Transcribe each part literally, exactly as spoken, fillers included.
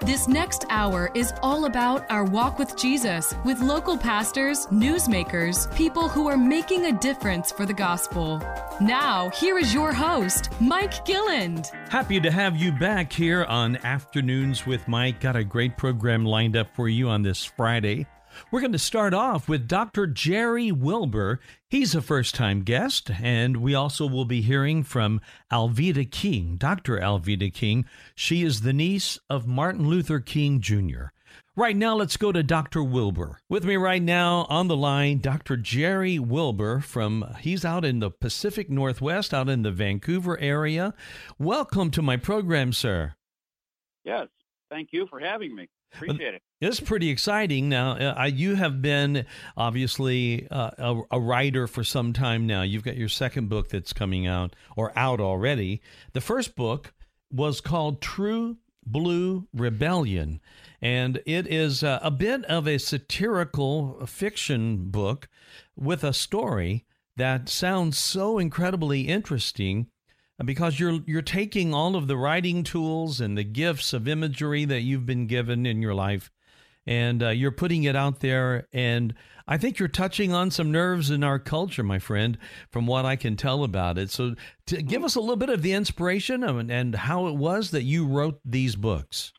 This next hour is all about our walk with Jesus, with local pastors, newsmakers, people who are making a difference for the gospel. Now, here is your host, Mike Gilland. Happy to have you back here on Afternoons with Mike. Got a great program lined up for you on this Friday. We're going to start off with Doctor Jerry Wilbur. He's a first-time guest, and we also will be hearing from Alveda King, Doctor Alveda King. She is the niece of Martin Luther King Junior Right now, let's go to Doctor Wilbur. With me right now on the line, Doctor Jerry Wilbur from, he's out in the Pacific Northwest, out in the Vancouver area. Welcome to my program, sir. Yes, thank you for having me. Appreciate it. It's pretty exciting. Now, uh, you have been, obviously, uh, a, a writer for some time now. You've got your second book that's coming out, or out already. The first book was called True Blue Rebellion, and it is uh, a bit of a satirical fiction book with a story that sounds so incredibly interesting, because you're you're taking all of the writing tools and the gifts of imagery that you've been given in your life, and uh, you're putting it out there. And I think you're touching on some nerves in our culture, my friend, from what I can tell about it. So to give us a little bit of the inspiration and, and how it was that you wrote these books.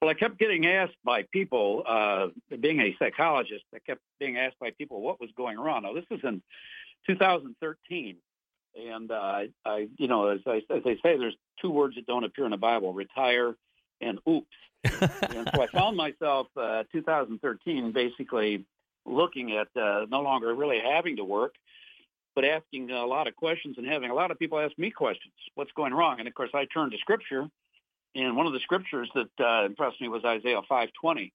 Well, I kept getting asked by people, uh, being a psychologist, I kept being asked by people what was going wrong. Now, this was in two thousand thirteen. And, uh, I, I, you know, as I, as I say, there's two words that don't appear in the Bible, retire and oops. And so I found myself uh, two thousand thirteen basically looking at uh, no longer really having to work, but asking a lot of questions and having a lot of people ask me questions, what's going wrong? And, of course, I turned to Scripture, and one of the Scriptures that uh, impressed me was Isaiah five twenty.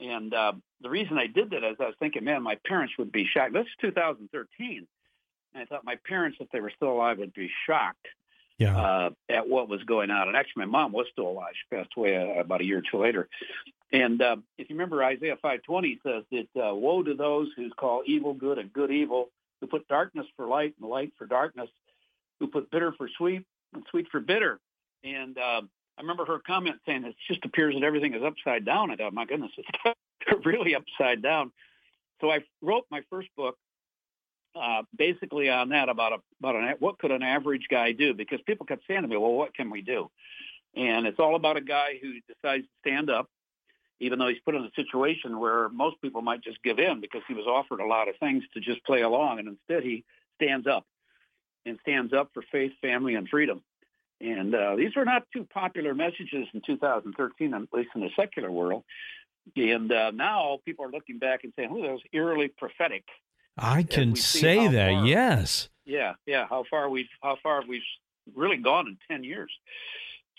And uh, the reason I did that is I was thinking, man, my parents would be shocked. This is two thousand thirteen. I thought my parents, if they were still alive, would be shocked yeah. uh, at what was going on. And actually, my mom was still alive. She passed away uh, about a year or two later. And uh, if you remember, Isaiah five twenty says that, uh, woe to those who call evil good and good evil, who put darkness for light and light for darkness, who put bitter for sweet and sweet for bitter. And uh, I remember her comment saying, it just appears that everything is upside down. I thought, my goodness, it's really upside down. So I wrote my first book, Uh, basically on that about a, about an, what could an average guy do? Because people kept saying to me, well, what can we do? And it's all about a guy who decides to stand up, even though he's put in a situation where most people might just give in because he was offered a lot of things to just play along. And instead he stands up and stands up for faith, family, and freedom. And uh, these were not too popular messages in two thousand thirteen, at least in the secular world. And uh, now people are looking back and saying, oh, that was eerily prophetic. I can say that, far, yes. Yeah, yeah. How far we've how far we've really gone in ten years.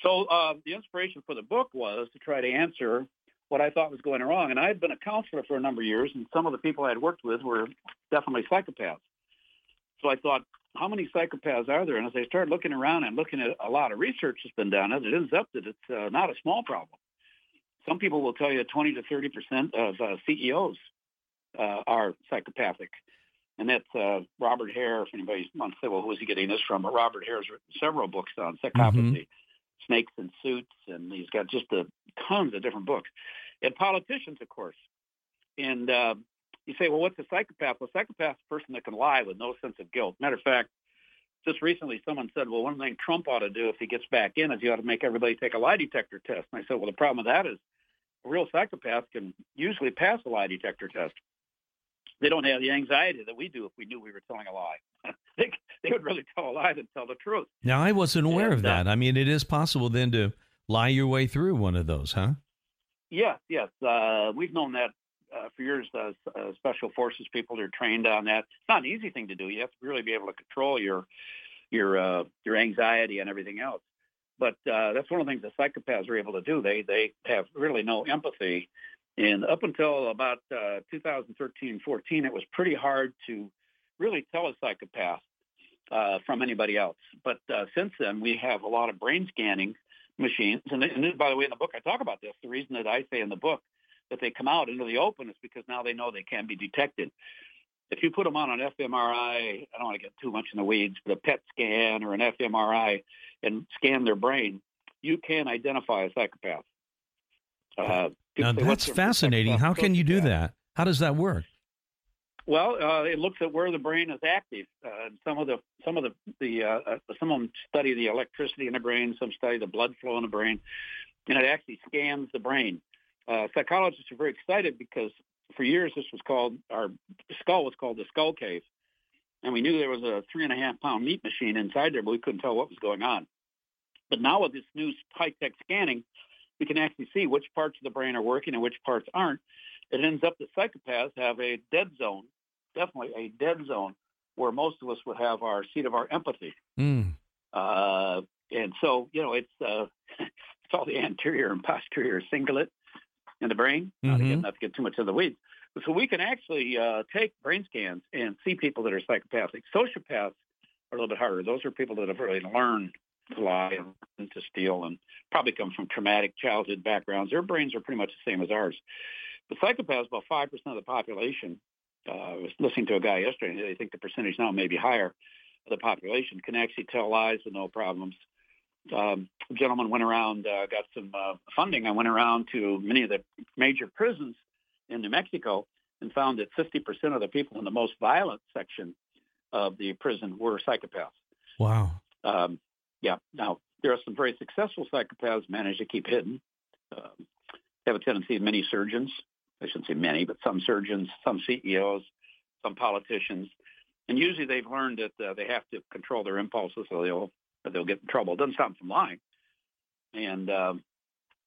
So uh, the inspiration for the book was to try to answer what I thought was going wrong. And I had been a counselor for a number of years, and some of the people I had worked with were definitely psychopaths. So I thought, how many psychopaths are there? And as I started looking around and looking at a lot of research that's been done, it ends up that it's uh, not a small problem. Some people will tell you twenty to thirty percent of uh, C E Os Uh, are psychopathic. And that's uh, Robert Hare, if anybody wants to say, well, who is he getting this from? But Robert Hare's written several books on psychopathy, mm-hmm. Snakes in Suits, and he's got just a, tons of different books. And politicians, of course. And uh, you say, well, what's a psychopath? Well, a psychopath's a person that can lie with no sense of guilt. Matter of fact, just recently someone said, well, one thing Trump ought to do if he gets back in is he ought to make everybody take a lie detector test. And I said, well, the problem with that is a real psychopath can usually pass a lie detector test. They don't have the anxiety that we do if we knew we were telling a lie. they, they would rather tell a lie than tell the truth. Now, I wasn't aware and, of that. Uh, I mean, it is possible then to lie your way through one of those, huh? Yes, yes. Uh, we've known that uh, for years. Uh, uh, special forces people are trained on that. It's not an easy thing to do. You have to really be able to control your your uh, your anxiety and everything else. But uh, that's one of the things that psychopaths are able to do. They they have really no empathy. And up until about uh, two thousand thirteen, fourteen, it was pretty hard to really tell a psychopath uh, from anybody else. But uh, since then, we have a lot of brain scanning machines. And, and by the way, in the book, I talk about this. The reason that I say in the book that they come out into the open is because now they know they can be detected. If you put them on an fMRI, I don't want to get too much in the weeds, but a P E T scan or an fMRI and scan their brain, you can identify a psychopath. Uh, now, that's fascinating. How can you do that? How does that work? Well, uh, it looks at where the brain is active. Uh, some of the some of the, the uh, some of them study the electricity in the brain. Some study the blood flow in the brain, and it actually scans the brain. Uh, psychologists are very excited because for years this was called our skull was called the skull cave, and we knew there was a three and a half pound meat machine inside there, but we couldn't tell what was going on. But now with this new high tech scanning, we can actually see which parts of the brain are working and which parts aren't. It ends up that psychopaths have a dead zone, definitely a dead zone, where most of us would have our seat of our empathy. Mm. Uh, and so, you know, it's uh, it's all the anterior and posterior cingulate in the brain. Mm-hmm. Not, again, not to get too much into the weeds. So we can actually uh, take brain scans and see people that are psychopathic. Sociopaths are a little bit harder. Those are people that have really learned to lie and to steal and probably come from traumatic childhood backgrounds. Their brains are pretty much the same as ours. The psychopaths, about five percent of the population, uh, I was listening to a guy yesterday, and they think the percentage now may be higher of the population, can actually tell lies with no problems. Um, a gentleman went around, uh, got some uh, funding. I went around to many of the major prisons in New Mexico and found that fifty percent of the people in the most violent section of the prison were psychopaths. Wow. Um, yeah. Now, there are some very successful psychopaths managed to keep hidden. Uh, they have a tendency of many surgeons. I shouldn't say many, but some surgeons, some C E Os, some politicians. And usually they've learned that uh, they have to control their impulses or they'll, or they'll get in trouble. It doesn't stop them from lying. And, um,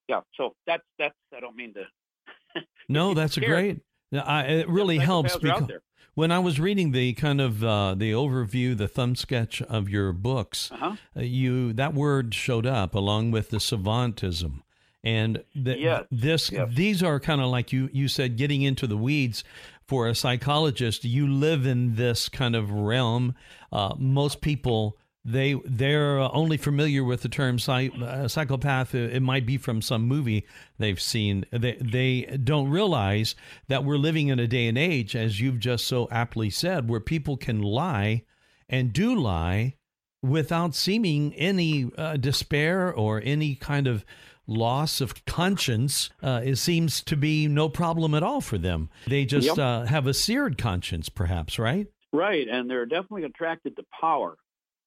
yeah, so that's, that's I don't mean to. No, that's scared. Great. I, it really yeah, helps. Because when I was reading the kind of uh, the overview, the thumb sketch of your books, uh-huh. you that word showed up along with the savantism. And the, yes. this, yes. these are kind of like you, you said, getting into the weeds for a psychologist. You live in this kind of realm. Uh, most people, they, they're only familiar with the term psych, uh, psychopath. It might be from some movie they've seen. They, they don't realize that we're living in a day and age, as you've just so aptly said, where people can lie and do lie without seeming any uh, despair or any kind of loss of conscience. Uh, it seems to be no problem at all for them. They just yep. uh, have a seared conscience, perhaps, right? Right, and they're definitely attracted to power.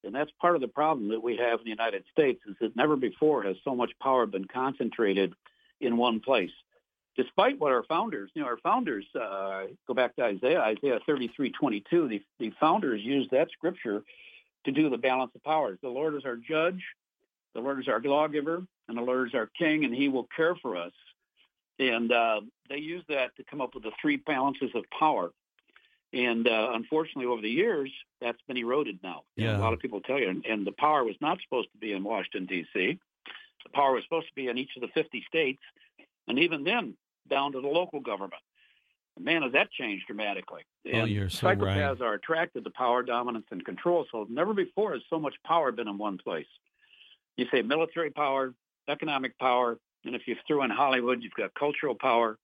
And that's part of the problem that we have in the United States is that never before has so much power been concentrated in one place. Despite what our founders, you know, our founders, uh, go back to Isaiah, Isaiah thirty-three twenty-two, the, the founders used that scripture to do the balance of powers. The Lord is our judge, the Lord is our lawgiver, and the Lord is our king, and he will care for us. And uh, they use that to come up with the three balances of power. And uh, unfortunately, over the years, that's been eroded now. Yeah. A lot of people tell you. And, and the power was not supposed to be in Washington, D C The power was supposed to be in each of the fifty states, and even then, down to the local government. Man, has that changed dramatically. And oh, you're so right. Psychopaths are attracted to power, dominance, and control. So never before has so much power been in one place. You say military power, economic power, and if you throw in Hollywood, you've got cultural power.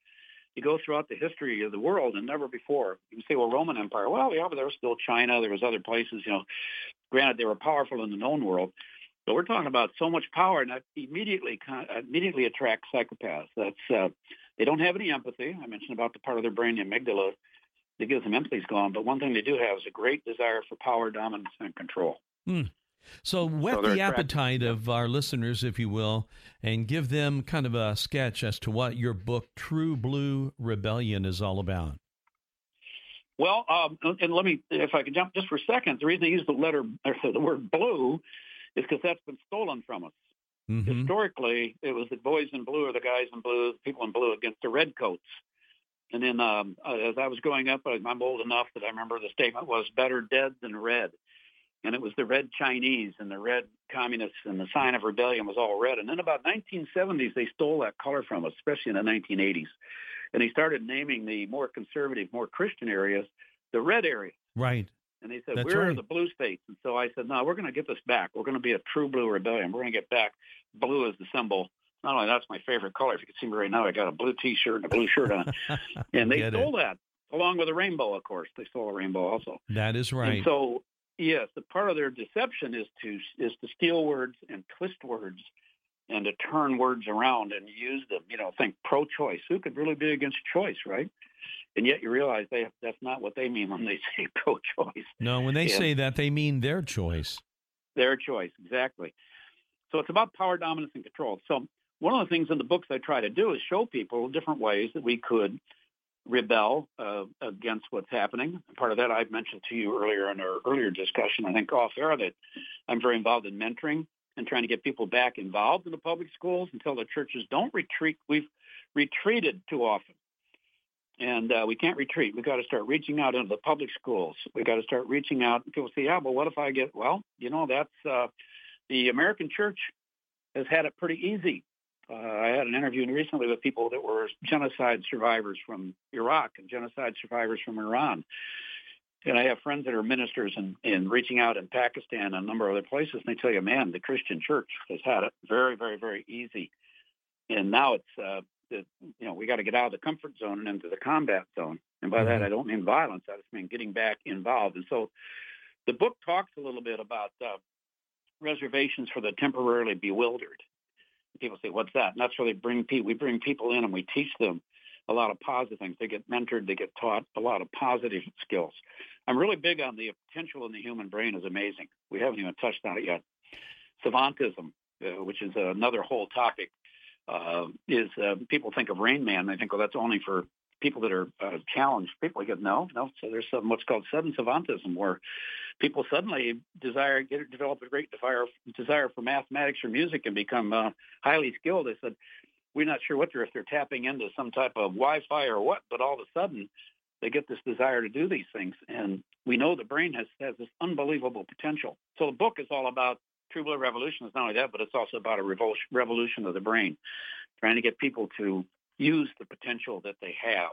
You go throughout the history of the world, and never before. You can say, well, Roman Empire. Well, yeah, but there was still China. There was other places. You know, granted, they were powerful in the known world. But we're talking about so much power, and that immediately immediately attracts psychopaths. That's uh, they don't have any empathy. I mentioned about the part of their brain, the amygdala, that gives them empathy's gone. But one thing they do have is a great desire for power, dominance, and control. Hmm. So whet so the appetite attractive. Of our listeners, if you will, and give them kind of a sketch as to what your book, True Blue Rebellion, is all about. Well, um, and let me, if I can jump just for a second, the reason I use the letter, or the word blue, is because that's been stolen from us. Mm-hmm. Historically, it was the boys in blue or the guys in blue, the people in blue against the redcoats. And then um, as I was growing up, I'm old enough that I remember the statement was better dead than red. And it was the red Chinese and the red communists, and the sign of rebellion was all red. And then about nineteen seventies, they stole that color from us, especially in the nineteen eighties. And they started naming the more conservative, more Christian areas, the red area. Right. And they said, we're the blue states. And so I said, no, we're going to get this back. We're going to be a true blue rebellion. We're going to get back. Blue is the symbol Not only that's my favorite color. If you can see me right now, I got a blue T-shirt and a blue shirt on. And they stole it. that, along with a rainbow, of course. They stole a rainbow also. That is right. And so, yes, the part of their deception is to is to steal words and twist words and to turn words around and use them. You know, think pro-choice. Who could really be against choice, right? And yet you realize they that's not what they mean when they say pro-choice. No, when they and, say that, they mean their choice. Their choice, exactly. So it's about power, dominance, and control. So one of the things in the books I try to do is show people different ways that we could rebel uh, against what's happening. Part of that I've mentioned to you earlier in our earlier discussion, I think off air, that I'm very involved in mentoring and trying to get people back involved in the public schools until the churches don't retreat. We've retreated too often. And uh, we can't retreat. We've got to start reaching out into the public schools. We've got to start reaching out. And people say, yeah, but what if I get, well, you know, that's uh, the American church has had it pretty easy. Uh, I had an interview recently with people that were genocide survivors from Iraq and genocide survivors from Iran. And I have friends that are ministers and, and reaching out in Pakistan and a number of other places. And they tell you, man, the Christian church has had it very, very, very easy. And now it's, uh, that, you know, we got to get out of the comfort zone and into the combat zone. And by that, I don't mean violence. I just mean getting back involved. And so the book talks a little bit about uh, reservations for the temporarily bewildered. People say, what's that? And that's where they bring people. We bring people in and we teach them a lot of positive things. They get mentored. They get taught a lot of positive skills. I'm really big on the potential in the human brain is amazing. We haven't even touched on it yet. Savantism, uh, which is another whole topic. Uh, is uh, people think of Rain Man, and they think, well, that's only for people that are uh, challenged. People get no, no. So there's some what's called sudden savantism, where people suddenly desire, get develop a great desire, desire for mathematics or music and become uh, highly skilled. They said, we're not sure what they're, if they're tapping into some type of Wi-Fi or what, but all of a sudden they get this desire to do these things. And we know the brain has, has this unbelievable potential. So the book is all about True Blue Revolution. Is not only that, but it's also about a revol- revolution of the brain, trying to get people to use the potential that they have.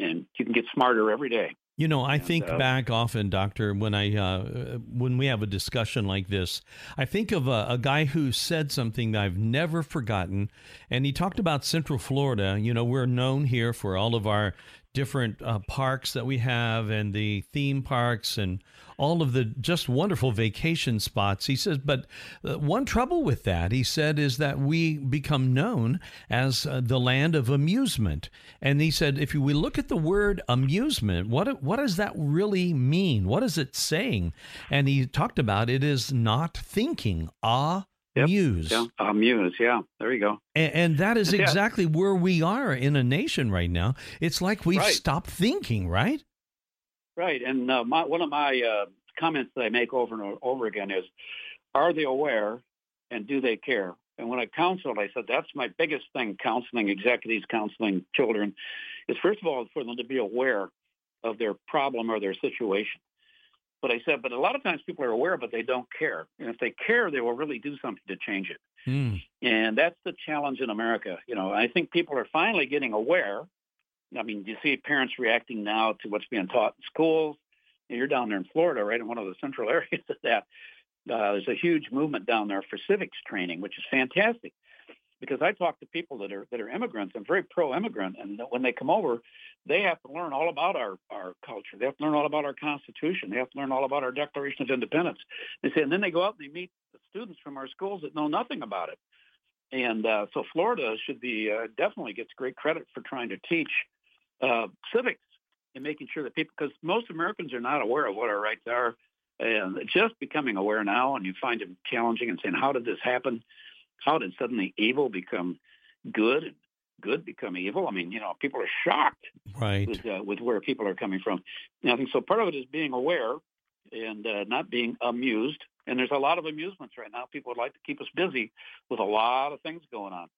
And you can get smarter every day. You know, I and, think uh, back often, Doctor, when I uh, when we have a discussion like this, I think of a, a guy who said something that I've never forgotten. And he talked about Central Florida. You know, we're known here for all of our different uh, parks that we have and the theme parks and all of the just wonderful vacation spots. He says, but uh, one trouble with that, he said, is that we become known as uh, the land of amusement. And he said, if we look at the word amusement, what what does that really mean? What is it saying? And he talked about it is not thinking, ah. Yep. Muse. Yeah. Uh, muse, yeah. There you go. And, and that is exactly yeah. where we are in a nation right now. It's like we've right. stopped thinking, right? Right. And uh, my, one of my uh, comments that I make over and over again is, are they aware and do they care? And when I counseled, I said, that's my biggest thing, counseling executives, counseling children, is first of all, for them to be aware of their problem or their situation. But I said, but a lot of times people are aware, but they don't care. And if they care, they will really do something to change it. Mm. And that's the challenge in America. You know, I think people are finally getting aware. I mean, you see parents reacting now to what's being taught in schools. You're down there in Florida, right, in one of the central areas of that. Uh, there's a huge movement down there for civics training, which is fantastic. Because I talk to people that are that are immigrants. I'm very pro-immigrant. And when they come over, they have to learn all about our, our culture. They have to learn all about our Constitution. They have to learn all about our Declaration of Independence. They say, and then they go out and they meet the students from our schools that know nothing about it. And uh, so Florida should be uh, definitely gets great credit for trying to teach uh, civics and making sure that people, because most Americans are not aware of what our rights are. And just becoming aware now, and you find it challenging and saying, how did this happen? How did suddenly evil become good and good become evil? I mean, you know, people are shocked right. with, uh, with where people are coming from. And I think so part of it is being aware and uh, not being amused. And there's a lot of amusements right now. People would like to keep us busy with a lot of things going on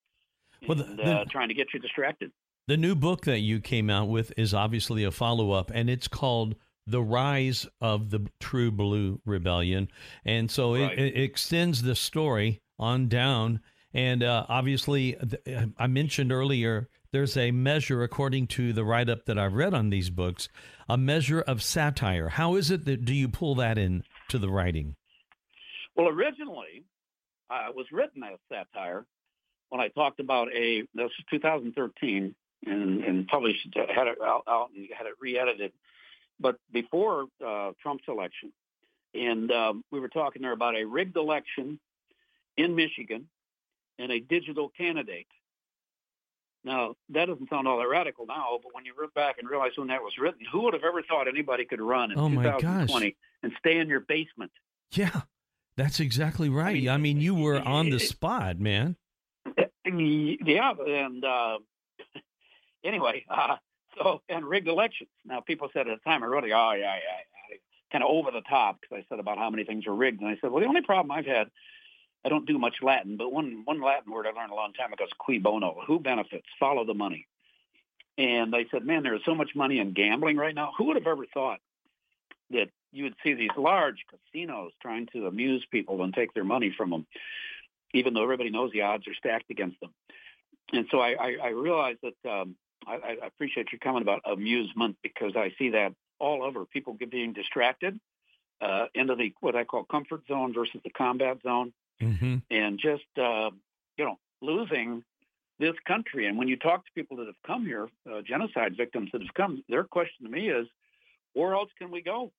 well, and the, the, uh, trying to get you distracted. The new book that you came out with is obviously a follow-up, and it's called The Rise of the True Blue Rebellion. And so it, right. it extends the story on down. And uh, obviously, th- I mentioned earlier, there's a measure, according to the write-up that I've read on these books, a measure of satire. How is it that do you pull that in to the writing? Well, originally, uh, it was written as satire, when I talked about a, this was two thousand thirteen and, and published, had it out, out and had it re-edited, but before uh, Trump's election. And um, we were talking there about a rigged election in Michigan and a digital candidate. Now, that doesn't sound all that radical now, but when you look back and realize when that was written, who would have ever thought anybody could run in oh twenty twenty and stay in your basement? Yeah, that's exactly right. I mean, I mean you were on the spot, man. Yeah, and uh, anyway, uh, so and rigged elections. Now, people said at the time, I wrote, oh, yeah, yeah, yeah, kind of over the top because I said about how many things are rigged. And I said, well, the only problem I've had, I don't do much Latin, but one, one Latin word I learned a long time ago is qui bono, who benefits, follow the money. And I said, man, there's so much money in gambling right now. Who would have ever thought that you would see these large casinos trying to amuse people and take their money from them, even though everybody knows the odds are stacked against them? And so I, I, I realized that um, I, I appreciate your comment about amusement because I see that all over, people being distracted uh, into the what I call comfort zone versus the combat zone. Mm-hmm. And just, uh, you know, losing this country. And when you talk to people that have come here, uh, genocide victims that have come, their question to me is, where else can we go?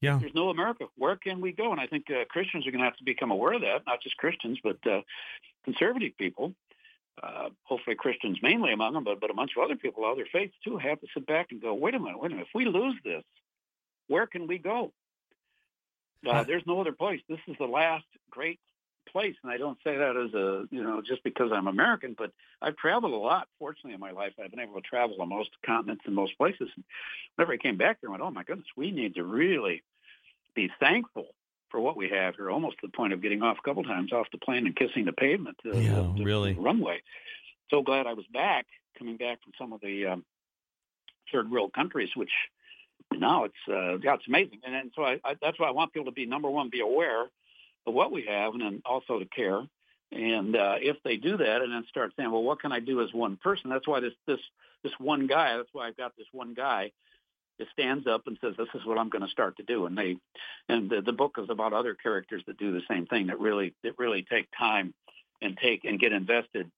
Yeah. There's no America. Where can we go? And I think uh, Christians are going to have to become aware of that, not just Christians, but uh, conservative people, uh, hopefully Christians mainly among them, but, but a bunch of other people, other faiths too, have to sit back and go, wait a minute, wait a minute. If we lose this, where can we go? Uh, there's no other place. This is the last great place, and I don't say that as a, you know, just because I'm American, but I've traveled a lot, fortunately, in my life. I've been able to travel to most continents and most places. And whenever I came back there, I went, oh, my goodness, we need to really be thankful for what we have here, almost to the point of getting off a couple times off the plane and kissing the pavement, uh, yeah, the, really. the runway. So glad I was back, coming back from some of the um, third world countries, which – No, it's uh, yeah, it's amazing, and, and so I, I, that's why I want people to be number one, be aware of what we have, and then also to care. And uh, if they do that, and then start saying, well, what can I do as one person? That's why this this this one guy. That's why I've got this one guy that stands up and says, this is what I'm going to start to do. And they, and the, the book is about other characters that do the same thing. That really that really take time and take and get invested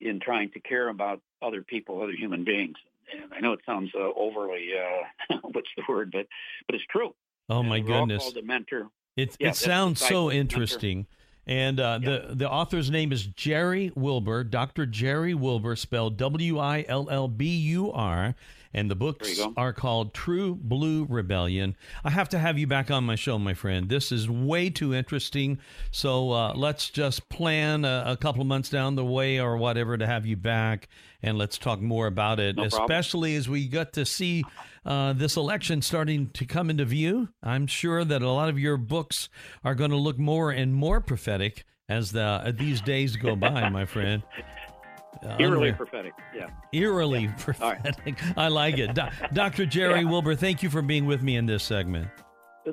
in trying to care about other people, other human beings. And I know it sounds uh, overly, uh, what's the word, but but it's true. Oh, my and we're goodness. All called a mentor. It, yeah, it sounds so interesting. And uh, yeah. the, the author's name is Jerry Wilbur, Doctor Jerry Wilbur, spelled W I L L B U R. And the books are called True Blue Rebellion. I have to have you back on my show, my friend. This is way too interesting. So uh, let's just plan a, a couple of months down the way or whatever to have you back, and let's talk more about it, no especially problem. As we got to see uh, this election starting to come into view. I'm sure that a lot of your books are going to look more and more prophetic as the uh, these days go by, my friend. Uh, Eerily prophetic, yeah. Eerily yeah. prophetic. Right. I like it. Do- Doctor Jerry yeah. Wilbur, thank you for being with me in this segment.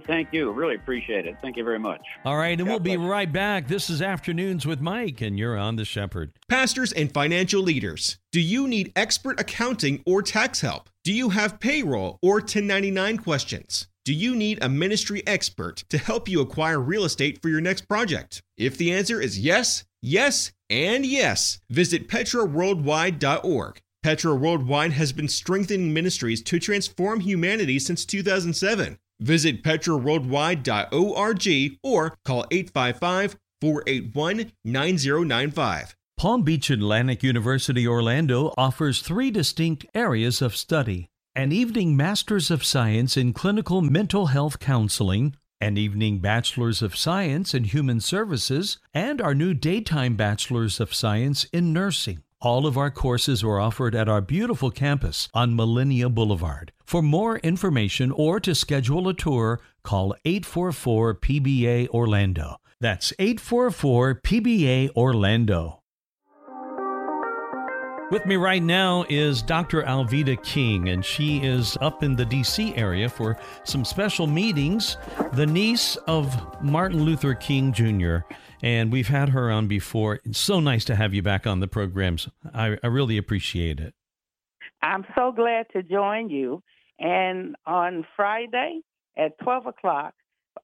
Thank you. Really appreciate it. Thank you very much. All right, and God we'll be bless. Right back. This is Afternoons with Mike, and you're on The Shepherd. Pastors and financial leaders, do you need expert accounting or tax help? Do you have payroll or ten ninety-nine questions? Do you need a ministry expert to help you acquire real estate for your next project? If the answer is yes, yes, and yes, visit Petra Worldwide dot org. Petra Worldwide has been strengthening ministries to transform humanity since two thousand seven. Visit Petra Worldwide dot org or call eight five five, four eight one, nine zero nine five. Palm Beach Atlantic University Orlando offers three distinct areas of study: an evening Master's of Science in Clinical Mental Health Counseling, an evening Bachelor's of Science in Human Services, and our new daytime Bachelor's of Science in Nursing. All of our courses are offered at our beautiful campus on Millennia Boulevard. For more information or to schedule a tour, call eight four four P B A Orlando. That's eight four four P B A Orlando. With me right now is Doctor Alveda King, and she is up in the D C area for some special meetings, the niece of Martin Luther King Junior, and we've had her on before. It's so nice to have you back on the programs. I, I really appreciate it. I'm so glad to join you, and on Friday at twelve o'clock,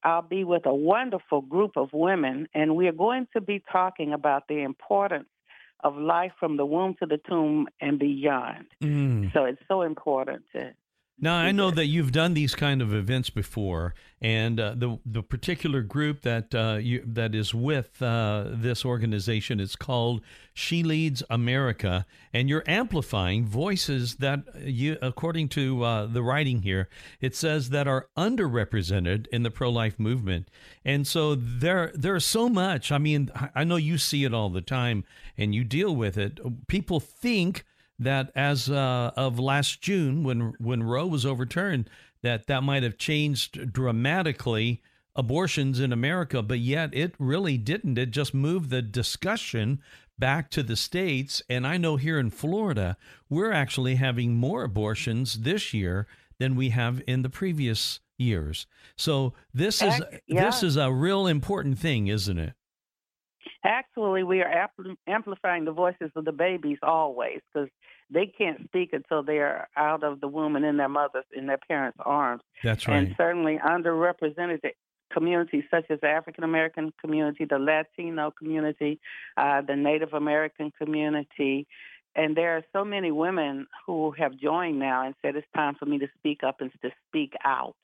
I'll be with a wonderful group of women, and we're going to be talking about the importance of life from the womb to the tomb and beyond. Mm. So it's so important to. Now, I know that you've done these kind of events before, and uh, the the particular group that uh, you, that is with uh, this organization is called She Leads America, and you're amplifying voices that, you, according to uh, the writing here, it says that are underrepresented in the pro-life movement. And so there there's so much. I mean, I know you see it all the time, and you deal with it. People think that as uh, of last June, when when Roe was overturned, that that might have changed dramatically abortions in America, but yet it really didn't. It just moved the discussion back to the states. And I know here in Florida, we're actually having more abortions this year than we have in the previous years. So this is yeah. this is a real important thing, isn't it? Actually, we are amplifying the voices of the babies always, because they can't speak until they're out of the womb and in their mother's, in their parents' arms. That's right. And certainly underrepresented communities such as the African-American community, the Latino community, uh, the Native American community. And there are so many women who have joined now and said, it's time for me to speak up and to speak out.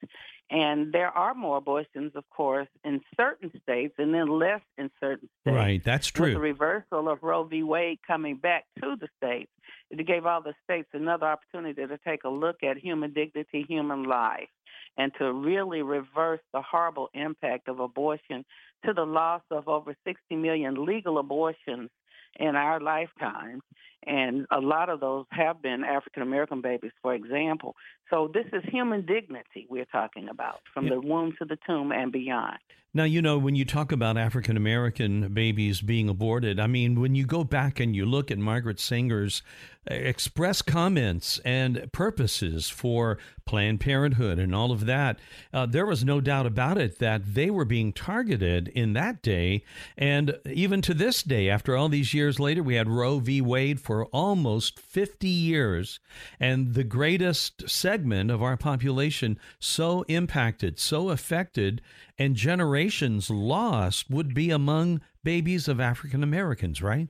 And there are more abortions, of course, in certain states and then less in certain states. Right, that's true. With the reversal of Roe v. Wade coming back to the states, it gave all the states another opportunity to take a look at human dignity, human life, and to really reverse the horrible impact of abortion to the loss of over sixty million legal abortions in our lifetimes. And a lot of those have been African-American babies, for example. So this is human dignity we're talking about, from yeah. the womb to the tomb and beyond. Now, you know, when you talk about African-American babies being aborted, I mean, when you go back and you look at Margaret Sanger's express comments and purposes for Planned Parenthood and all of that, uh, there was no doubt about it that they were being targeted in that day. And even to this day, after all these years later, we had Roe v. Wade for for almost fifty years, and the greatest segment of our population so impacted, so affected, and generations lost would be among babies of African Americans, right?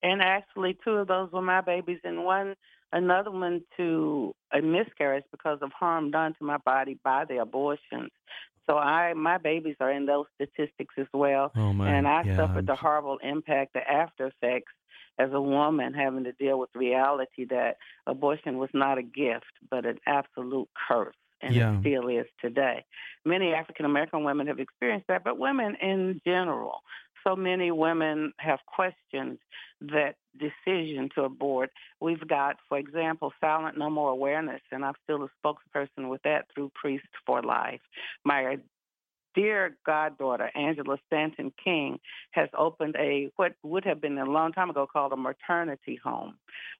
And actually, two of those were my babies, and one, another one to a miscarriage because of harm done to my body by the abortions. So I, my babies are in those statistics as well, oh my, and I yeah, suffered I'm... the horrible impact, the after effects, as a woman having to deal with reality that abortion was not a gift, but an absolute curse, and yeah. it still is today. Many African-American women have experienced that, but women in general. So many women have questioned that decision to abort. We've got, for example, Silent No More Awareness, and I'm still a spokesperson with that through Priest for Life. My dear goddaughter, Angela Stanton King, has opened a what would have been a long time ago called a maternity home,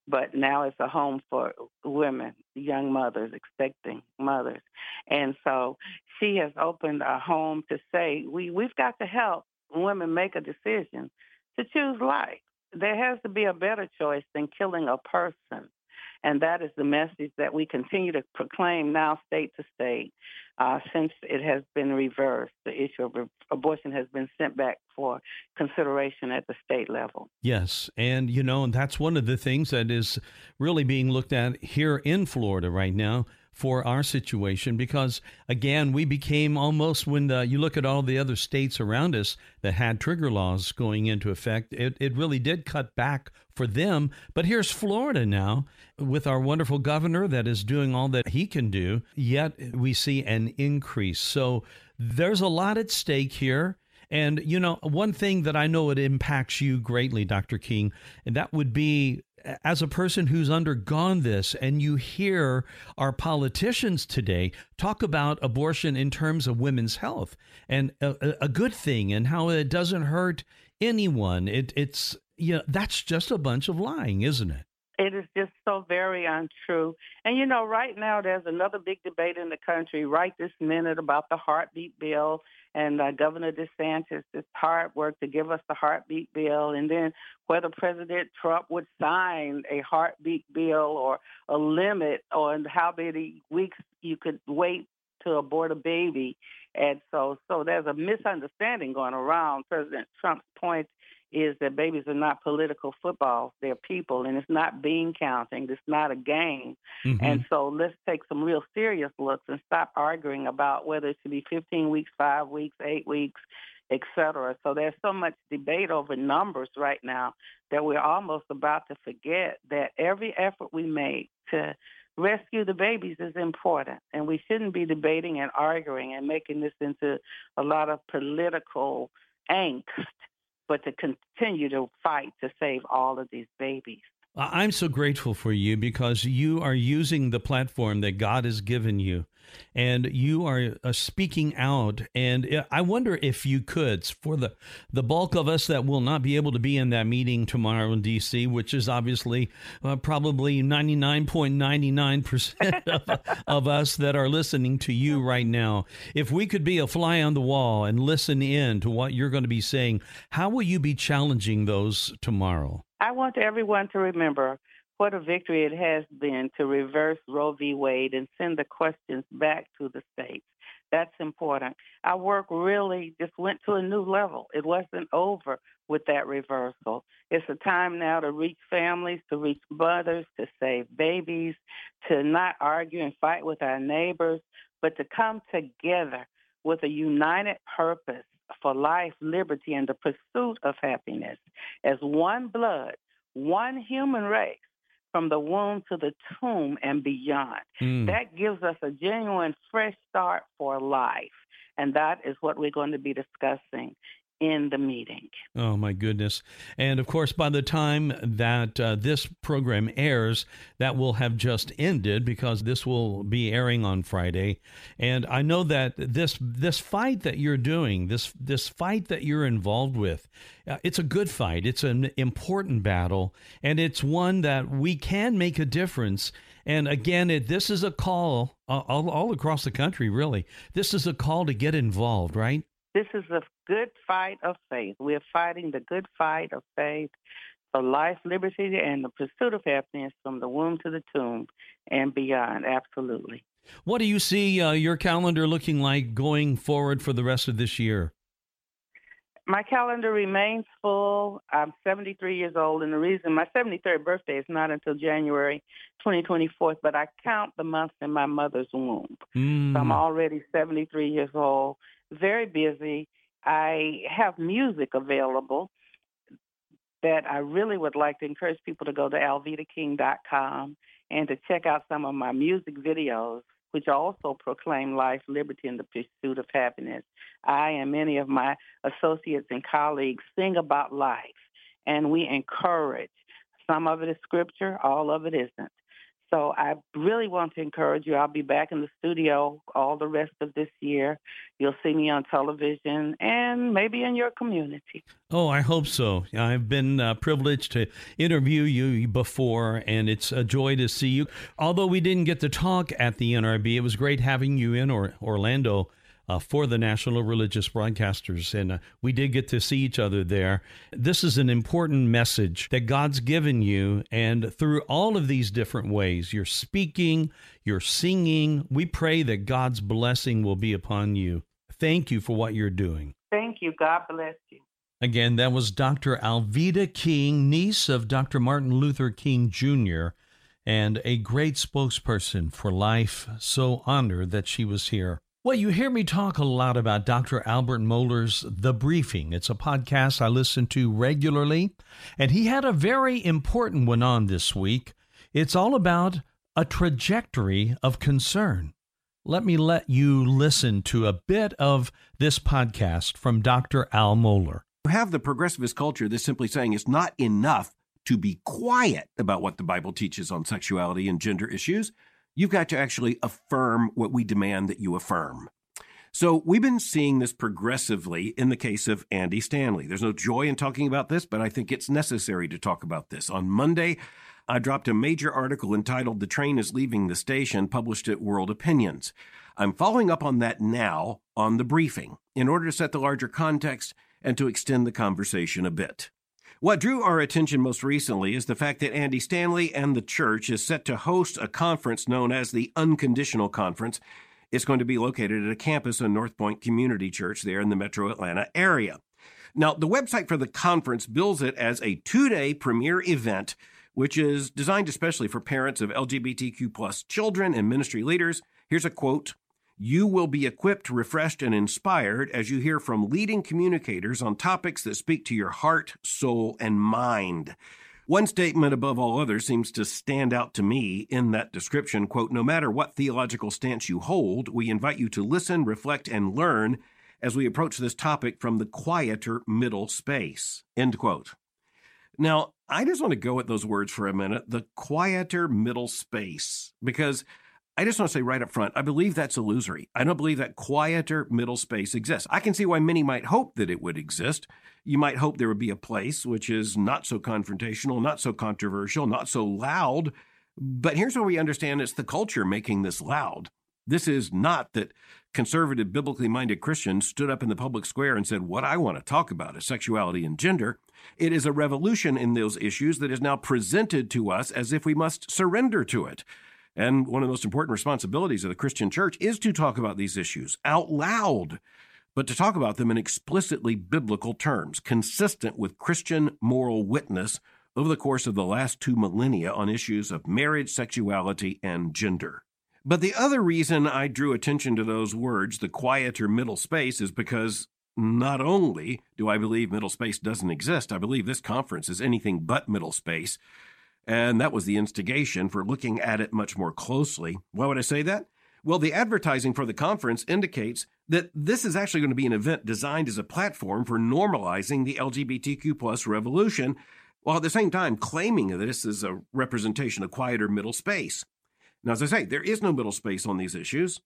but now it's a home for women, young mothers, expecting mothers. And so she has opened a home to say, we, we've got to help women make a decision to choose life. There has to be a better choice than killing a person. And that is the message that we continue to proclaim now state to state uh, since it has been reversed. The issue of re- abortion has been sent back for consideration at the state level. Yes. And, you know, and that's one of the things that is really being looked at here in Florida right now for our situation, because, again, we became almost, when the, you look at all the other states around us that had trigger laws going into effect, it, it really did cut back for them. But here's Florida now with our wonderful governor that is doing all that he can do, yet we see an increase. So there's a lot at stake here. And, you know, one thing that I know it impacts you greatly, Doctor King, and that would be, as a person who's undergone this, and you hear our politicians today talk about abortion in terms of women's health and a, a good thing and how it doesn't hurt anyone. It, it's, you know, that's just a bunch of lying, isn't it? It is just so very untrue. And, you know, right now there's another big debate in the country right this minute about the heartbeat bill. And uh, Governor DeSantis, it's hard work to give us the heartbeat bill, and then whether President Trump would sign a heartbeat bill or a limit on how many weeks you could wait to abort a baby. And so so there's a misunderstanding going around. President Trump's point is that babies are not political footballs. They're people, and it's not bean counting. It's not a game. Mm-hmm. And so let's take some real serious looks and stop arguing about whether it should be fifteen weeks, five weeks, eight weeks, et cetera. So there's so much debate over numbers right now that we're almost about to forget that every effort we make to rescue the babies is important, and we shouldn't be debating and arguing and making this into a lot of political angst, but to continue to fight to save all of these babies. I'm so grateful for you because you are using the platform that God has given you, and you are uh, speaking out. And I wonder if you could, for the, the bulk of us that will not be able to be in that meeting tomorrow in D C, which is obviously uh, probably ninety-nine point nine nine percent of, of us that are listening to you right now, if we could be a fly on the wall and listen in to what you're going to be saying, how will you be challenging those tomorrow? I want everyone to remember what a victory it has been to reverse Roe v. Wade and send the questions back to the states. That's important. Our work really just went to a new level. It wasn't over with that reversal. It's a time now to reach families, to reach mothers, to save babies, to not argue and fight with our neighbors, but to come together with a united purpose for life, liberty, and the pursuit of happiness as one blood, one human race, from the womb to the tomb and beyond. Mm. That gives us a genuine fresh start for life, and that is what we're going to be discussing in the meeting. Oh, my goodness. And, of course, by the time that uh, this program airs, that will have just ended because this will be airing on Friday. And I know that this this fight that you're doing, this, this fight that you're involved with, uh, it's a good fight. It's an important battle, and it's one that we can make a difference. And again, it, this is a call uh, all, all across the country, really. This is a call to get involved, right? This is a good fight of faith. We're fighting the good fight of faith for life, liberty, and the pursuit of happiness from the womb to the tomb and beyond. Absolutely. What do you see uh, your calendar looking like going forward for the rest of this year? My calendar remains full. I'm seventy-three years old, and the reason my seventy-third birthday is not until January twenty twenty-four, but I count the months in my mother's womb. Mm. So I'm already seventy-three years old, very busy. I have music available that I really would like to encourage people to go to alveda king dot com and to check out some of my music videos, which also proclaim life, liberty, and the pursuit of happiness. I and many of my associates and colleagues sing about life, and we encourage. Some of it is scripture, all of it isn't. So I really want to encourage you. I'll be back in the studio all the rest of this year. You'll see me on television and maybe in your community. Oh, I hope so. I've been uh, privileged to interview you before, and it's a joy to see you. Although we didn't get to talk at the N R B, it was great having you in or- Orlando Uh, for the National Religious Broadcasters, and uh, we did get to see each other there. This is an important message that God's given you, and through all of these different ways, you're speaking, you're singing. We pray that God's blessing will be upon you. Thank you for what you're doing. Thank you. God bless you. Again, that was Doctor Alveda King, niece of Doctor Martin Luther King Junior, and a great spokesperson for life. So honored that she was here. Well, you hear me talk a lot about Doctor Albert Mohler's The Briefing. It's a podcast I listen to regularly, and he had a very important one on this week. It's all about a trajectory of concern. Let me let you listen to a bit of this podcast from Doctor Al Mohler. You have the progressivist culture that's simply saying it's not enough to be quiet about what the Bible teaches on sexuality and gender issues. You've got to actually affirm what we demand that you affirm. So we've been seeing this progressively in the case of Andy Stanley. There's no joy in talking about this, but I think it's necessary to talk about this. On Monday, I dropped a major article entitled "The Train is Leaving the Station," published at World Opinions. I'm following up on that now on The Briefing in order to set the larger context and to extend the conversation a bit. What drew our attention most recently is the fact that Andy Stanley and the church is set to host a conference known as the Unconditional Conference. It's going to be located at a campus of North Point Community Church there in the metro Atlanta area. Now, the website for the conference bills it as a two-day premier event, which is designed especially for parents of L G B T Q plus children and ministry leaders. Here's a quote. You will be equipped, refreshed, and inspired as you hear from leading communicators on topics that speak to your heart, soul, and mind. One statement above all others seems to stand out to me in that description, quote, no matter what theological stance you hold, we invite you to listen, reflect, and learn as we approach this topic from the quieter middle space, end quote. Now, I just want to go at those words for a minute, the quieter middle space, because I just want to say right up front, I believe that's illusory. I don't believe that quieter middle space exists. I can see why many might hope that it would exist. You might hope there would be a place which is not so confrontational, not so controversial, not so loud. But here's where we understand it's the culture making this loud. This is not that conservative, biblically minded Christians stood up in the public square and said, what I want to talk about is sexuality and gender. It is a revolution in those issues that is now presented to us as if we must surrender to it. And one of the most important responsibilities of the Christian church is to talk about these issues out loud, but to talk about them in explicitly biblical terms, consistent with Christian moral witness over the course of the last two millennia on issues of marriage, sexuality, and gender. But the other reason I drew attention to those words, the quieter middle space, is because not only do I believe middle space doesn't exist, I believe this conference is anything but middle space. And that was the instigation for looking at it much more closely. Why would I say that? Well, the advertising for the conference indicates that this is actually going to be an event designed as a platform for normalizing the L G B T Q plus revolution, while at the same time claiming that this is a representation of quieter middle space. Now, as I say, there is no middle space on these issues.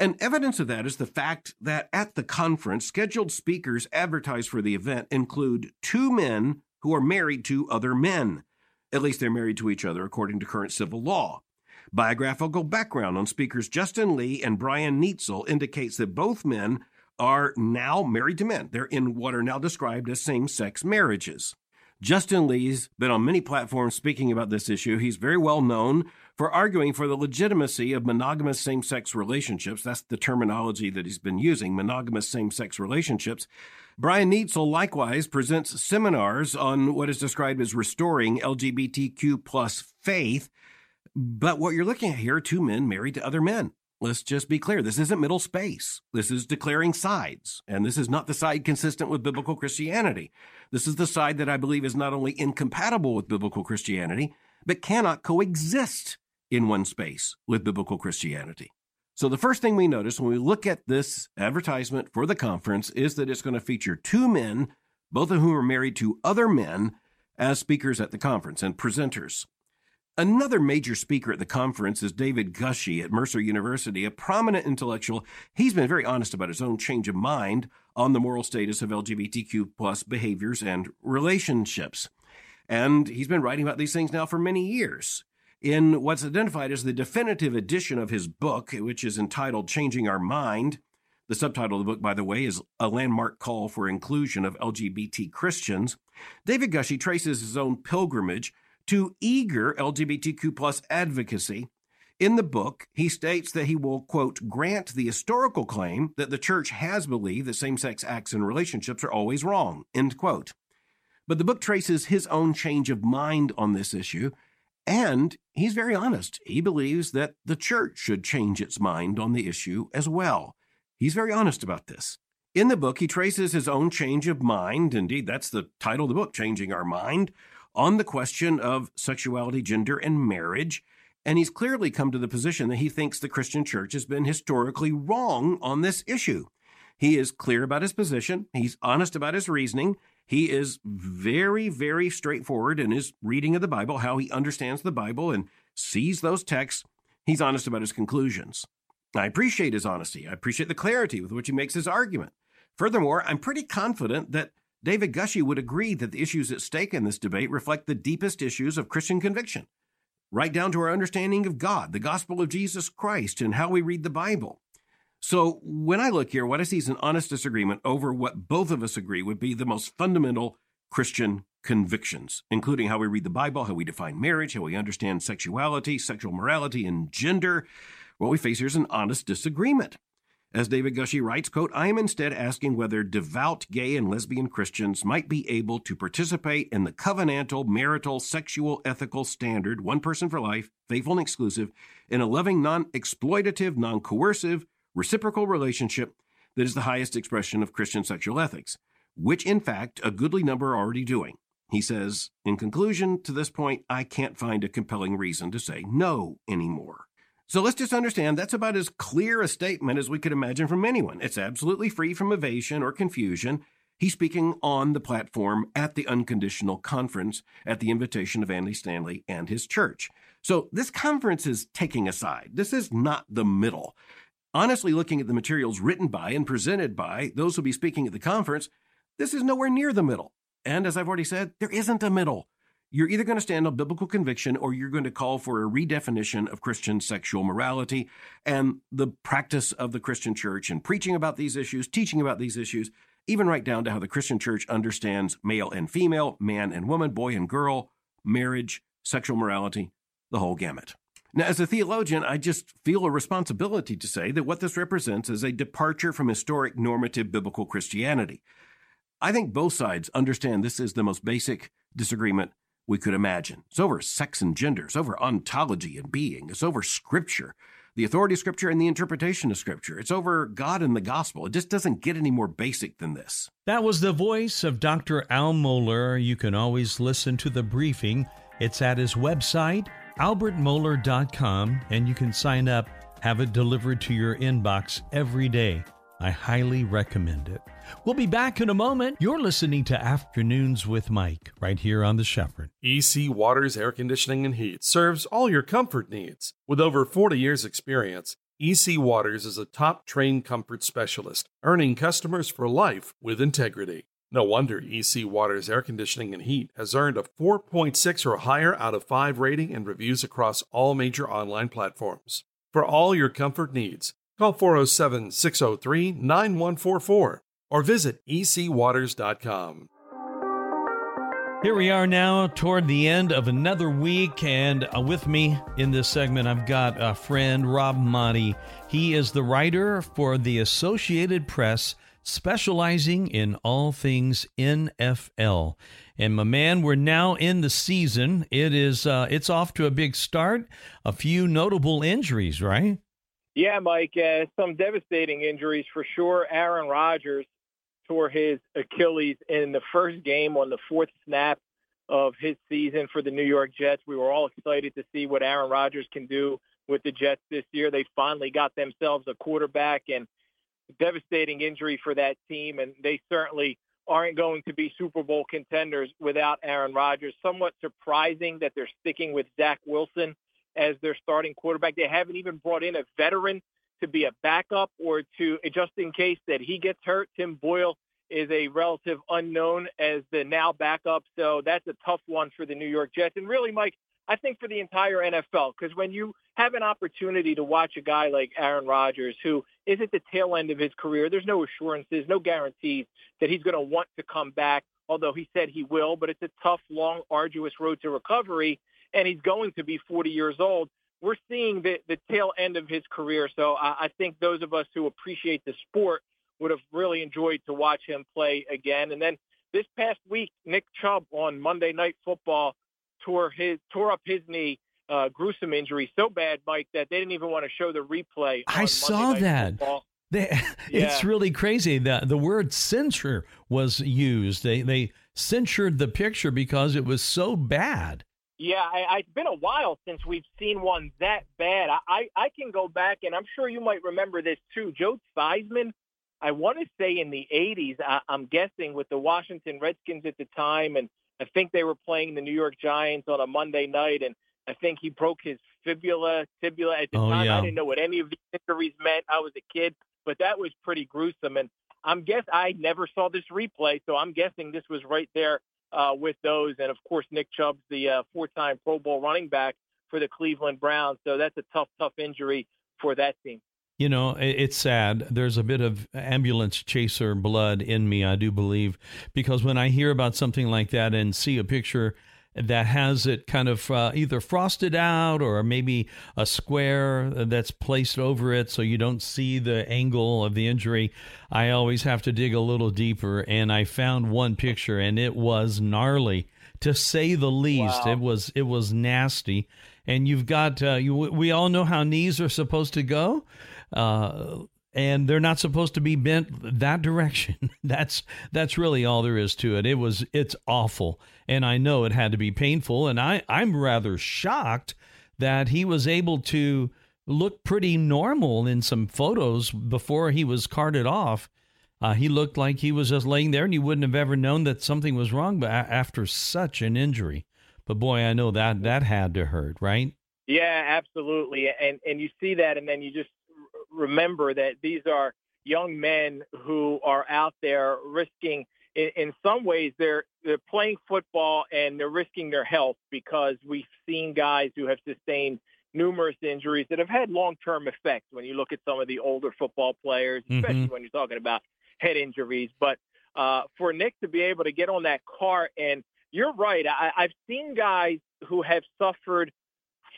And evidence of that is the fact that at the conference, scheduled speakers advertised for the event include two men who are married to other men. At least they're married to each other, according to current civil law. Biographical background on speakers Justin Lee and Brian Neitzel indicates that both men are now married to men. They're in what are now described as same-sex marriages. Justin Lee's been on many platforms speaking about this issue. He's very well known for arguing for the legitimacy of monogamous same-sex relationships. That's the terminology that he's been using, monogamous same-sex relationships. Brian Neitzel likewise presents seminars on what is described as restoring L G B T Q plus faith. But what you're looking at here are two men married to other men. Let's just be clear. This isn't middle space. This is declaring sides. And this is not the side consistent with biblical Christianity. This is the side that I believe is not only incompatible with biblical Christianity, but cannot coexist in one space with biblical Christianity. So the first thing we notice when we look at this advertisement for the conference is that it's going to feature two men, both of whom are married to other men, as speakers at the conference and presenters. Another major speaker at the conference is David Gushy at Mercer University, a prominent intellectual. He's been very honest about his own change of mind on the moral status of L G B T Q plus behaviors and relationships. And he's been writing about these things now for many years. In what's identified as the definitive edition of his book, which is entitled Changing Our Mind, the subtitle of the book, by the way, is A Landmark Call for Inclusion of L G B T Christians, David Gushy traces his own pilgrimage to eager L G B T Q plus advocacy. In the book, he states that he will, quote, grant the historical claim that the church has believed that same-sex acts and relationships are always wrong, end quote. But the book traces his own change of mind on this issue, and he's very honest. He believes that the church should change its mind on the issue as well. He's very honest about this. In the book, he traces his own change of mind. Indeed, that's the title of the book, Changing Our Mind, on the question of sexuality, gender, and marriage. And he's clearly come to the position that he thinks the Christian church has been historically wrong on this issue. He is clear about his position. He's honest about his reasoning. He is very, very straightforward in his reading of the Bible, how he understands the Bible and sees those texts. He's honest about his conclusions. I appreciate his honesty. I appreciate the clarity with which he makes his argument. Furthermore, I'm pretty confident that David Gushy would agree that the issues at stake in this debate reflect the deepest issues of Christian conviction, right down to our understanding of God, the gospel of Jesus Christ, and how we read the Bible. So when I look here, what I see is an honest disagreement over what both of us agree would be the most fundamental Christian convictions, including how we read the Bible, how we define marriage, how we understand sexuality, sexual morality, and gender. What we face here is an honest disagreement. As David Gushy writes, quote, I am instead asking whether devout gay and lesbian Christians might be able to participate in the covenantal, marital, sexual, ethical standard, one person for life, faithful and exclusive, in a loving, non-exploitative, non-coercive, reciprocal relationship that is the highest expression of Christian sexual ethics, which, in fact, a goodly number are already doing. He says, in conclusion, to this point, I can't find a compelling reason to say no anymore. So let's just understand that's about as clear a statement as we could imagine from anyone. It's absolutely free from evasion or confusion. He's speaking on the platform at the Unconditional Conference at the invitation of Andy Stanley and his church. So this conference is taking a side. This is not the middle. Honestly, looking at the materials written by and presented by those who will be speaking at the conference, this is nowhere near the middle. And as I've already said, there isn't a middle. You're either going to stand on biblical conviction or you're going to call for a redefinition of Christian sexual morality and the practice of the Christian church and preaching about these issues, teaching about these issues, even right down to how the Christian church understands male and female, man and woman, boy and girl, marriage, sexual morality, the whole gamut. Now, as a theologian, I just feel a responsibility to say that what this represents is a departure from historic normative biblical Christianity. I think both sides understand this is the most basic disagreement we could imagine. It's over sex and gender. It's over ontology and being. It's over Scripture, the authority of Scripture and the interpretation of Scripture. It's over God and the gospel. It just doesn't get any more basic than this. That was the voice of Doctor Al Mohler. You can always listen to The Briefing. It's at his website, albert mohler dot com, and you can sign up, have it delivered to your inbox every day. I highly recommend it. We'll be back in a moment. You're listening to Afternoons with Mike, right here on The Shepherd. E C Waters Air Conditioning and Heat serves all your comfort needs. With over forty years' experience, E C Waters is a top-trained comfort specialist, earning customers for life with integrity. No wonder E C Waters Air Conditioning and Heat has earned a four point six or higher out of five rating and reviews across all major online platforms. For all your comfort needs, call four oh seven, six oh three, nine one four four or visit e c waters dot com. Here we are now toward the end of another week, and uh, with me in this segment, I've got a friend, Rob Maaddi. He is the writer for the Associated Press, specializing in all things N F L. And my man, we're now in the season. It is, uh, it's off to a big start. A few notable injuries, right? Yeah, Mike, uh, some devastating injuries for sure. Aaron Rodgers tore his Achilles in the first game on the fourth snap of his season for the New York Jets. We were all excited to see what Aaron Rodgers can do with the Jets this year. They finally got themselves a quarterback, and devastating injury for that team, and they certainly aren't going to be Super Bowl contenders without Aaron Rodgers. Somewhat surprising that they're sticking with Zach Wilson as their starting quarterback. They haven't even brought in a veteran to be a backup or to, just in case that he gets hurt. Tim Boyle is a relative unknown as the now backup, so that's a tough one for the New York Jets. And really, Mike, I think for the entire N F L, because when you have an opportunity to watch a guy like Aaron Rodgers, who is at the tail end of his career, there's no assurances, no guarantees that he's going to want to come back, although he said he will, but it's a tough, long, arduous road to recovery. And he's going to be forty years old. We're seeing the, the tail end of his career. So I, I think those of us who appreciate the sport would have really enjoyed to watch him play again. And then this past week, Nick Chubb on Monday Night Football tore his tore up his knee, uh, gruesome injury so bad, Mike, that they didn't even want to show the replay. I saw that. They, yeah. It's really crazy that the word censure was used. They they censured the picture because it was so bad. Yeah, I, it's been a while since we've seen one that bad. I, I, I can go back, and I'm sure you might remember this too. Joe Theismann, I want to say in the eighties, I, I'm guessing, with the Washington Redskins at the time, and I think they were playing the New York Giants on a Monday night, and I think he broke his fibula, tibula. At the oh, time, yeah. I didn't know what any of these injuries meant. I was a kid, but that was pretty gruesome, and I'm guess I never saw this replay, so I'm guessing this was right there. Uh, with those, and of course Nick Chubb's the uh, four-time Pro Bowl running back for the Cleveland Browns, so that's a tough, tough injury for that team. You know, it's sad. There's a bit of ambulance chaser blood in me, I do believe, because when I hear about something like that and see a picture that has it kind of uh, either frosted out or maybe a square that's placed over it so you don't see the angle of the injury. I always have to dig a little deeper, and I found one picture, and it was gnarly, to say the least. Wow. It was it was nasty. And you've got uh, you, we all know how knees are supposed to go. Uh, And they're not supposed to be bent that direction. That's that's really all there is to it. It was it's awful. And I know it had to be painful. And I, I'm rather shocked that he was able to look pretty normal in some photos before he was carted off. Uh, he looked like he was just laying there, and you wouldn't have ever known that something was wrong but after such an injury. But, boy, I know that that had to hurt, right? Yeah, absolutely. And and you see that, and then you just remember that these are young men who are out there risking, in, in some ways, they're they're playing football and they're risking their health, because we've seen guys who have sustained numerous injuries that have had long-term effects when you look at some of the older football players, especially mm-hmm. when you're talking about head injuries. But uh, for Nick to be able to get on that cart, and you're right, I, I've seen guys who have suffered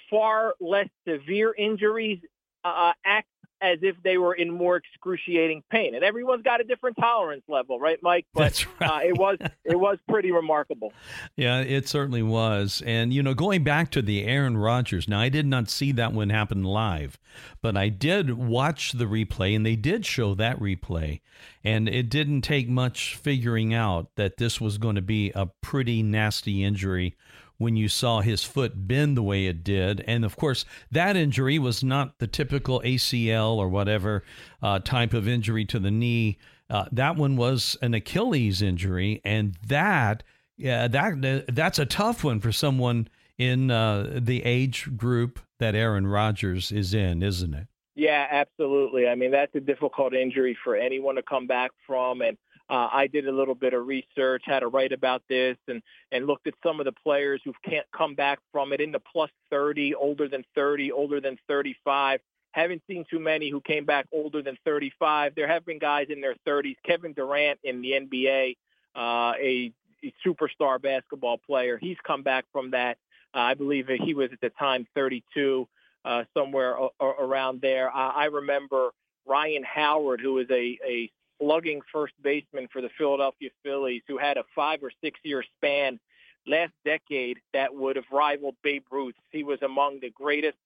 far less severe injuries uh, act as if they were in more excruciating pain. And everyone's got a different tolerance level, right, Mike? But That's right. uh, it was it was pretty remarkable. Yeah, it certainly was. And, you know, going back to the Aaron Rodgers, now I did not see that one happen live, but I did watch the replay, and they did show that replay. And it didn't take much figuring out that this was going to be a pretty nasty injury when you saw his foot bend the way it did. And, of course, that injury was not the typical A C L or whatever uh, type of injury to the knee. Uh, that one was an Achilles injury, and that yeah, that that's a tough one for someone in uh, the age group that Aaron Rodgers is in, isn't it? Yeah, absolutely. I mean, that's a difficult injury for anyone to come back from, and Uh, I did a little bit of research, had to write about this, and, and looked at some of the players who can't come back from it in the plus thirty, older than thirty, older than thirty-five. Haven't seen too many who came back older than thirty-five. There have been guys in their thirties. Kevin Durant in the N B A, uh, a, a superstar basketball player, he's come back from that. Uh, I believe he was at the time thirty-two, uh, somewhere a- a- around there. Uh, I remember Ryan Howard, who is a, a slugging first baseman for the Philadelphia Phillies, who had a five or six year span last decade that would have rivaled Babe Ruth's. He was among the greatest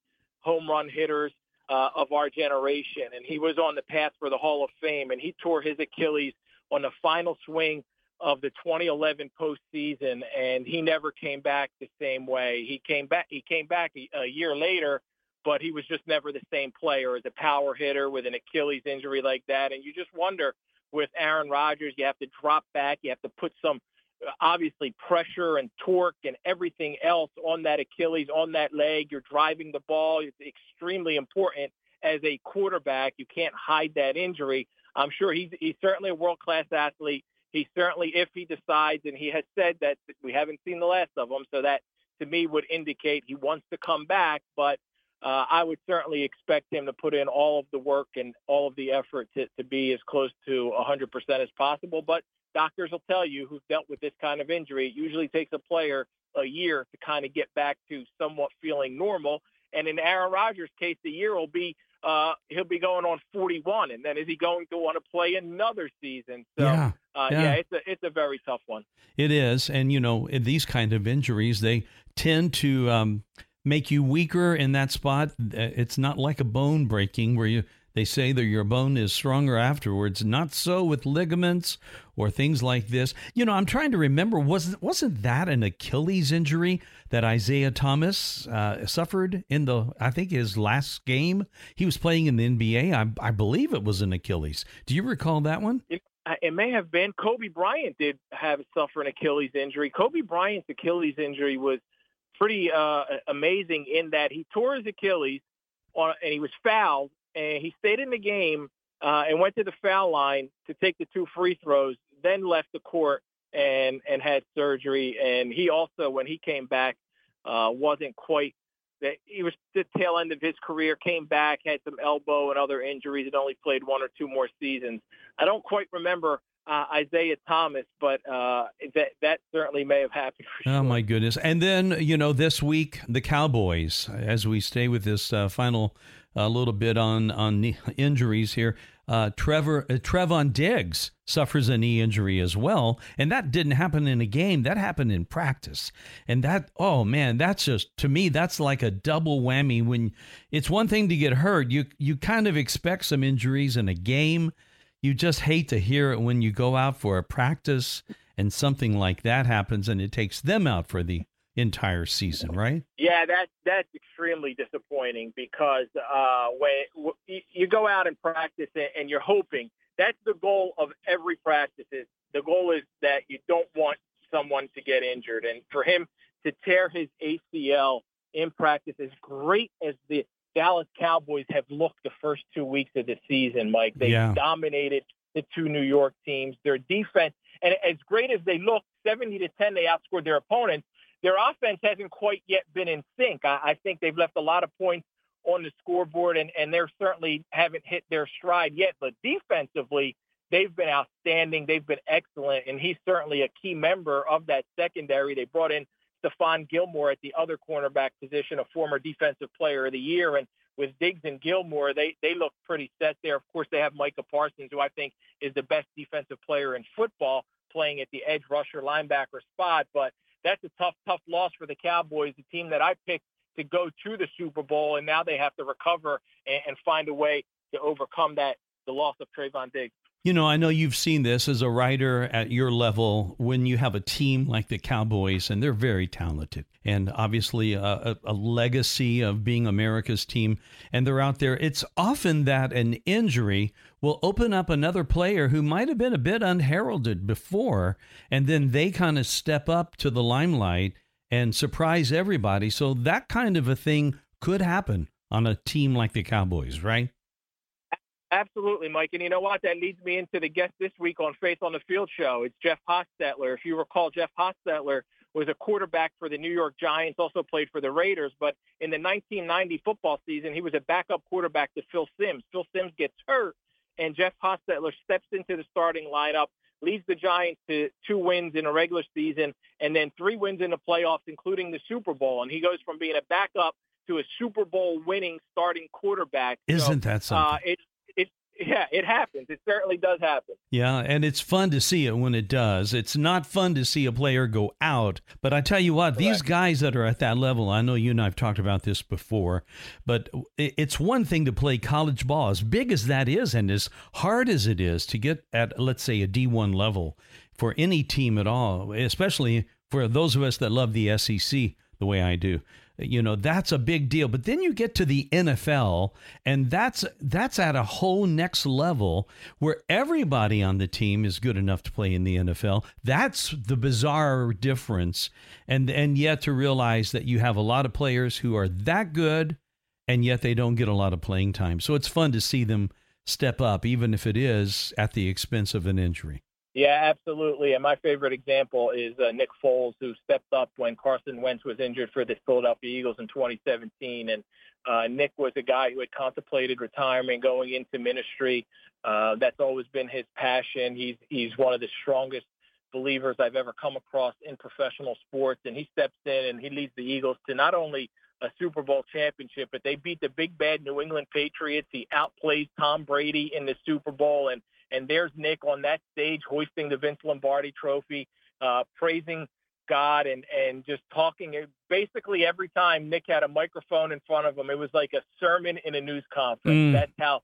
home run hitters uh, of our generation, and he was on the path for the Hall of Fame, and he tore his Achilles on the final swing of the twenty eleven postseason, and he never came back the same way. He came back, he came back a year later, but he was just never the same player as a power hitter with an Achilles injury like that. And you just wonder, with Aaron Rodgers, you have to drop back. You have to put some, obviously, pressure and torque and everything else on that Achilles, on that leg. You're driving the ball. It's extremely important as a quarterback. You can't hide that injury. I'm sure he's, he's certainly a world-class athlete. He certainly, if he decides, and he has said that we haven't seen the last of him, so that, to me, would indicate he wants to come back. But Uh, I would certainly expect him to put in all of the work and all of the effort to, to be as close to one hundred percent as possible. But doctors will tell you, who've dealt with this kind of injury, it usually takes a player a year to kind of get back to somewhat feeling normal. And in Aaron Rodgers' case, the year will be uh, he'll be going on forty-one, and then is he going to want to play another season? So, yeah, uh, yeah. yeah, it's a it's a very tough one. It is, and you know, these kind of injuries, they tend to Um, make you weaker in that spot. It's not like a bone breaking where you they say that your bone is stronger afterwards. Not so with ligaments or things like this. You know, I'm trying to remember, wasn't wasn't that an Achilles injury that Isaiah Thomas uh, suffered in the, I think, his last game? He was playing in the N B A. I, I believe it was an Achilles. Do you recall that one? It, it may have been. Kobe Bryant did have suffer an Achilles injury. Kobe Bryant's Achilles injury was pretty uh, amazing in that he tore his Achilles on, and he was fouled, and he stayed in the game uh, and went to the foul line to take the two free throws, then left the court and, and had surgery. And he also, when he came back, uh, wasn't quite – he was the tail end of his career, came back, had some elbow and other injuries, and only played one or two more seasons. I don't quite remember uh, Isaiah Thomas, but uh, that that certainly may have happened. For sure. Oh, my goodness. And then, you know, this week, the Cowboys, as we stay with this uh, final uh, little bit on, on knee injuries here, uh, Trevor uh, Trevon Diggs suffers a knee injury as well. And that didn't happen in a game. That happened in practice. And that, oh, man, that's just, to me, that's like a double whammy. When it's one thing to get hurt, you you kind of expect some injuries in a game. You just hate to hear it when you go out for a practice and something like that happens and it takes them out for the entire season, right? Yeah, that that's extremely disappointing because uh, when you go out and practice and you're hoping, that's the goal of every practice. Is the goal is that you don't want someone to get injured. And for him to tear his A C L in practice, as great as the Dallas Cowboys have looked the first two weeks of the season, Mike. They yeah. dominated the two New York teams. Their defense, and as great as they looked, seventy to ten, they outscored their opponents. Their offense hasn't quite yet been in sync. I, I think they've left a lot of points on the scoreboard, and, and they certainly haven't hit their stride yet. But defensively, they've been outstanding. They've been excellent, and he's certainly a key member of that secondary. They brought in Stephon Gilmore at the other cornerback position, a former Defensive Player of the Year. And with Diggs and Gilmore, they, they look pretty set there. Of course, they have Micah Parsons, who I think is the best defensive player in football, playing at the edge rusher linebacker spot. But that's a tough, tough loss for the Cowboys, the team that I picked to go to the Super Bowl. And now they have to recover and, and find a way to overcome that, the loss of Trevon Diggs. You know, I know you've seen this as a writer at your level when you have a team like the Cowboys, and they're very talented and obviously a, a, a legacy of being America's team, and they're out there. It's often that an injury will open up another player who might have been a bit unheralded before, and then they kind of step up to the limelight and surprise everybody. So that kind of a thing could happen on a team like the Cowboys, right? Absolutely, Mike. And you know what? That leads me into the guest this week on Faith on the Field show. It's Jeff Hostetler. If you recall, Jeff Hostetler was a quarterback for the New York Giants, also played for the Raiders. But in the nineteen ninety football season, he was a backup quarterback to Phil Simms. Phil Simms gets hurt, and Jeff Hostetler steps into the starting lineup, leads the Giants to two wins in a regular season, and then three wins in the playoffs, including the Super Bowl. And he goes from being a backup to a Super Bowl-winning starting quarterback. Isn't so, that something? Uh, it's Yeah, it happens. It certainly does happen. Yeah, and it's fun to see it when it does. It's not fun to see a player go out. But I tell you what, Correct. These guys that are at that level, I know you and I have talked about this before, but it's one thing to play college ball, as big as that is and as hard as it is to get at, let's say, a D one level for any team at all, especially for those of us that love the S E C the way I do. You know, that's a big deal. But then you get to the N F L, and that's that's at a whole next level where everybody on the team is good enough to play in the N F L. That's the bizarre difference. And and yet to realize that you have a lot of players who are that good, and yet they don't get a lot of playing time. So it's fun to see them step up, even if it is at the expense of an injury. Yeah, absolutely. And my favorite example is uh, Nick Foles, who stepped up when Carson Wentz was injured for the Philadelphia Eagles in twenty seventeen. And uh, Nick was a guy who had contemplated retirement, going into ministry. Uh, that's always been his passion. He's he's one of the strongest believers I've ever come across in professional sports. And he steps in and he leads the Eagles to not only a Super Bowl championship, but they beat the big bad New England Patriots. He outplays Tom Brady in the Super Bowl. And And there's Nick on that stage hoisting the Vince Lombardi trophy, uh, praising God and, and just talking. Basically, every time Nick had a microphone in front of him, it was like a sermon in a news conference. Mm. That's how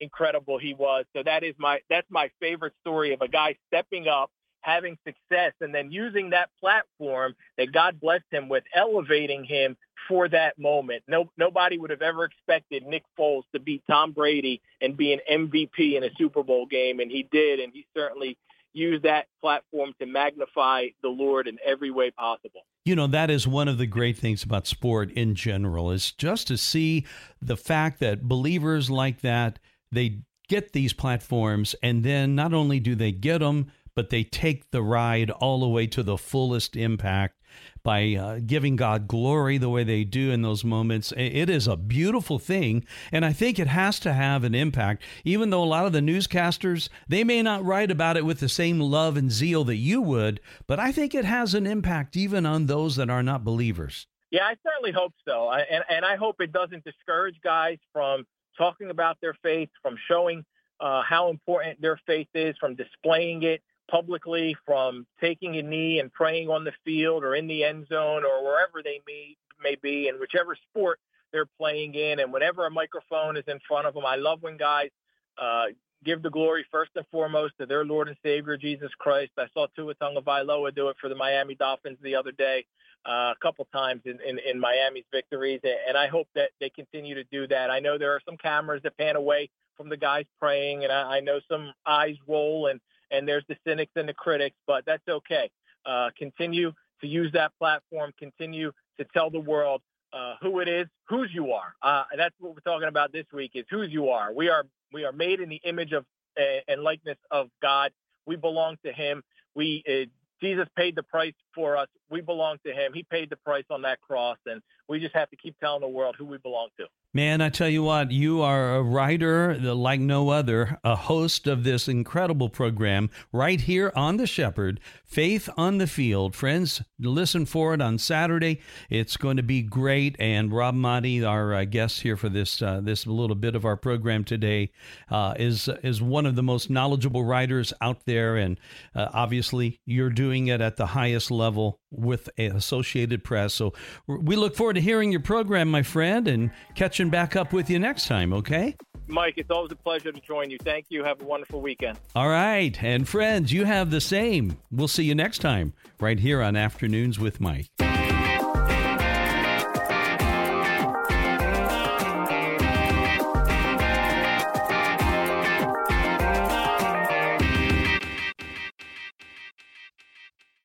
incredible he was. So that is my that's my favorite story of a guy stepping up, having success, and then using that platform that God blessed him with, elevating him for that moment. No, nobody would have ever expected Nick Foles to beat Tom Brady and be an M V P in a Super Bowl game, and he did, and he certainly used that platform to magnify the Lord in every way possible. You know, that is one of the great things about sport in general, is just to see the fact that believers like that, they get these platforms, and then not only do they get them, but they take the ride all the way to the fullest impact by uh, giving God glory the way they do in those moments. It is a beautiful thing, and I think it has to have an impact, even though a lot of the newscasters, they may not write about it with the same love and zeal that you would, but I think it has an impact even on those that are not believers. Yeah, I certainly hope so, I, and, and I hope it doesn't discourage guys from talking about their faith, from showing uh, how important their faith is, from displaying it publicly, from taking a knee and praying on the field or in the end zone or wherever they may, may be in whichever sport they're playing in. And whenever a microphone is in front of them, I love when guys uh, give the glory first and foremost to their Lord and Savior, Jesus Christ. I saw Tua Tagovailoa do it for the Miami Dolphins the other day uh, a couple times in, in, in Miami's victories. And I hope that they continue to do that. I know there are some cameras that pan away from the guys praying, and I, I know some eyes roll and, and there's the cynics and the critics, but that's okay. Uh, continue to use that platform. Continue to tell the world uh, who it is, whose you are. Uh, that's what we're talking about this week is whose you are. We are we are made in the image of uh, and likeness of God. We belong to him. We uh, Jesus paid the price for us. We belong to him. He paid the price on that cross, and we just have to keep telling the world who we belong to. Man, I tell you what, you are a writer like no other, a host of this incredible program right here on The Shepherd, Faith on the Field. Friends, listen for it on Saturday. It's going to be great. And Rob Maaddi, our uh, guest here for this uh, this little bit of our program today, uh, is is one of the most knowledgeable writers out there. And uh, obviously, you're doing it at the highest level with Associated Press. So we look forward to hearing your program, my friend, and catching back up with you next time, okay? Mike, it's always a pleasure to join you. Thank you. Have a wonderful weekend. All right. And friends, you have the same. We'll see you next time right here on Afternoons with Mike.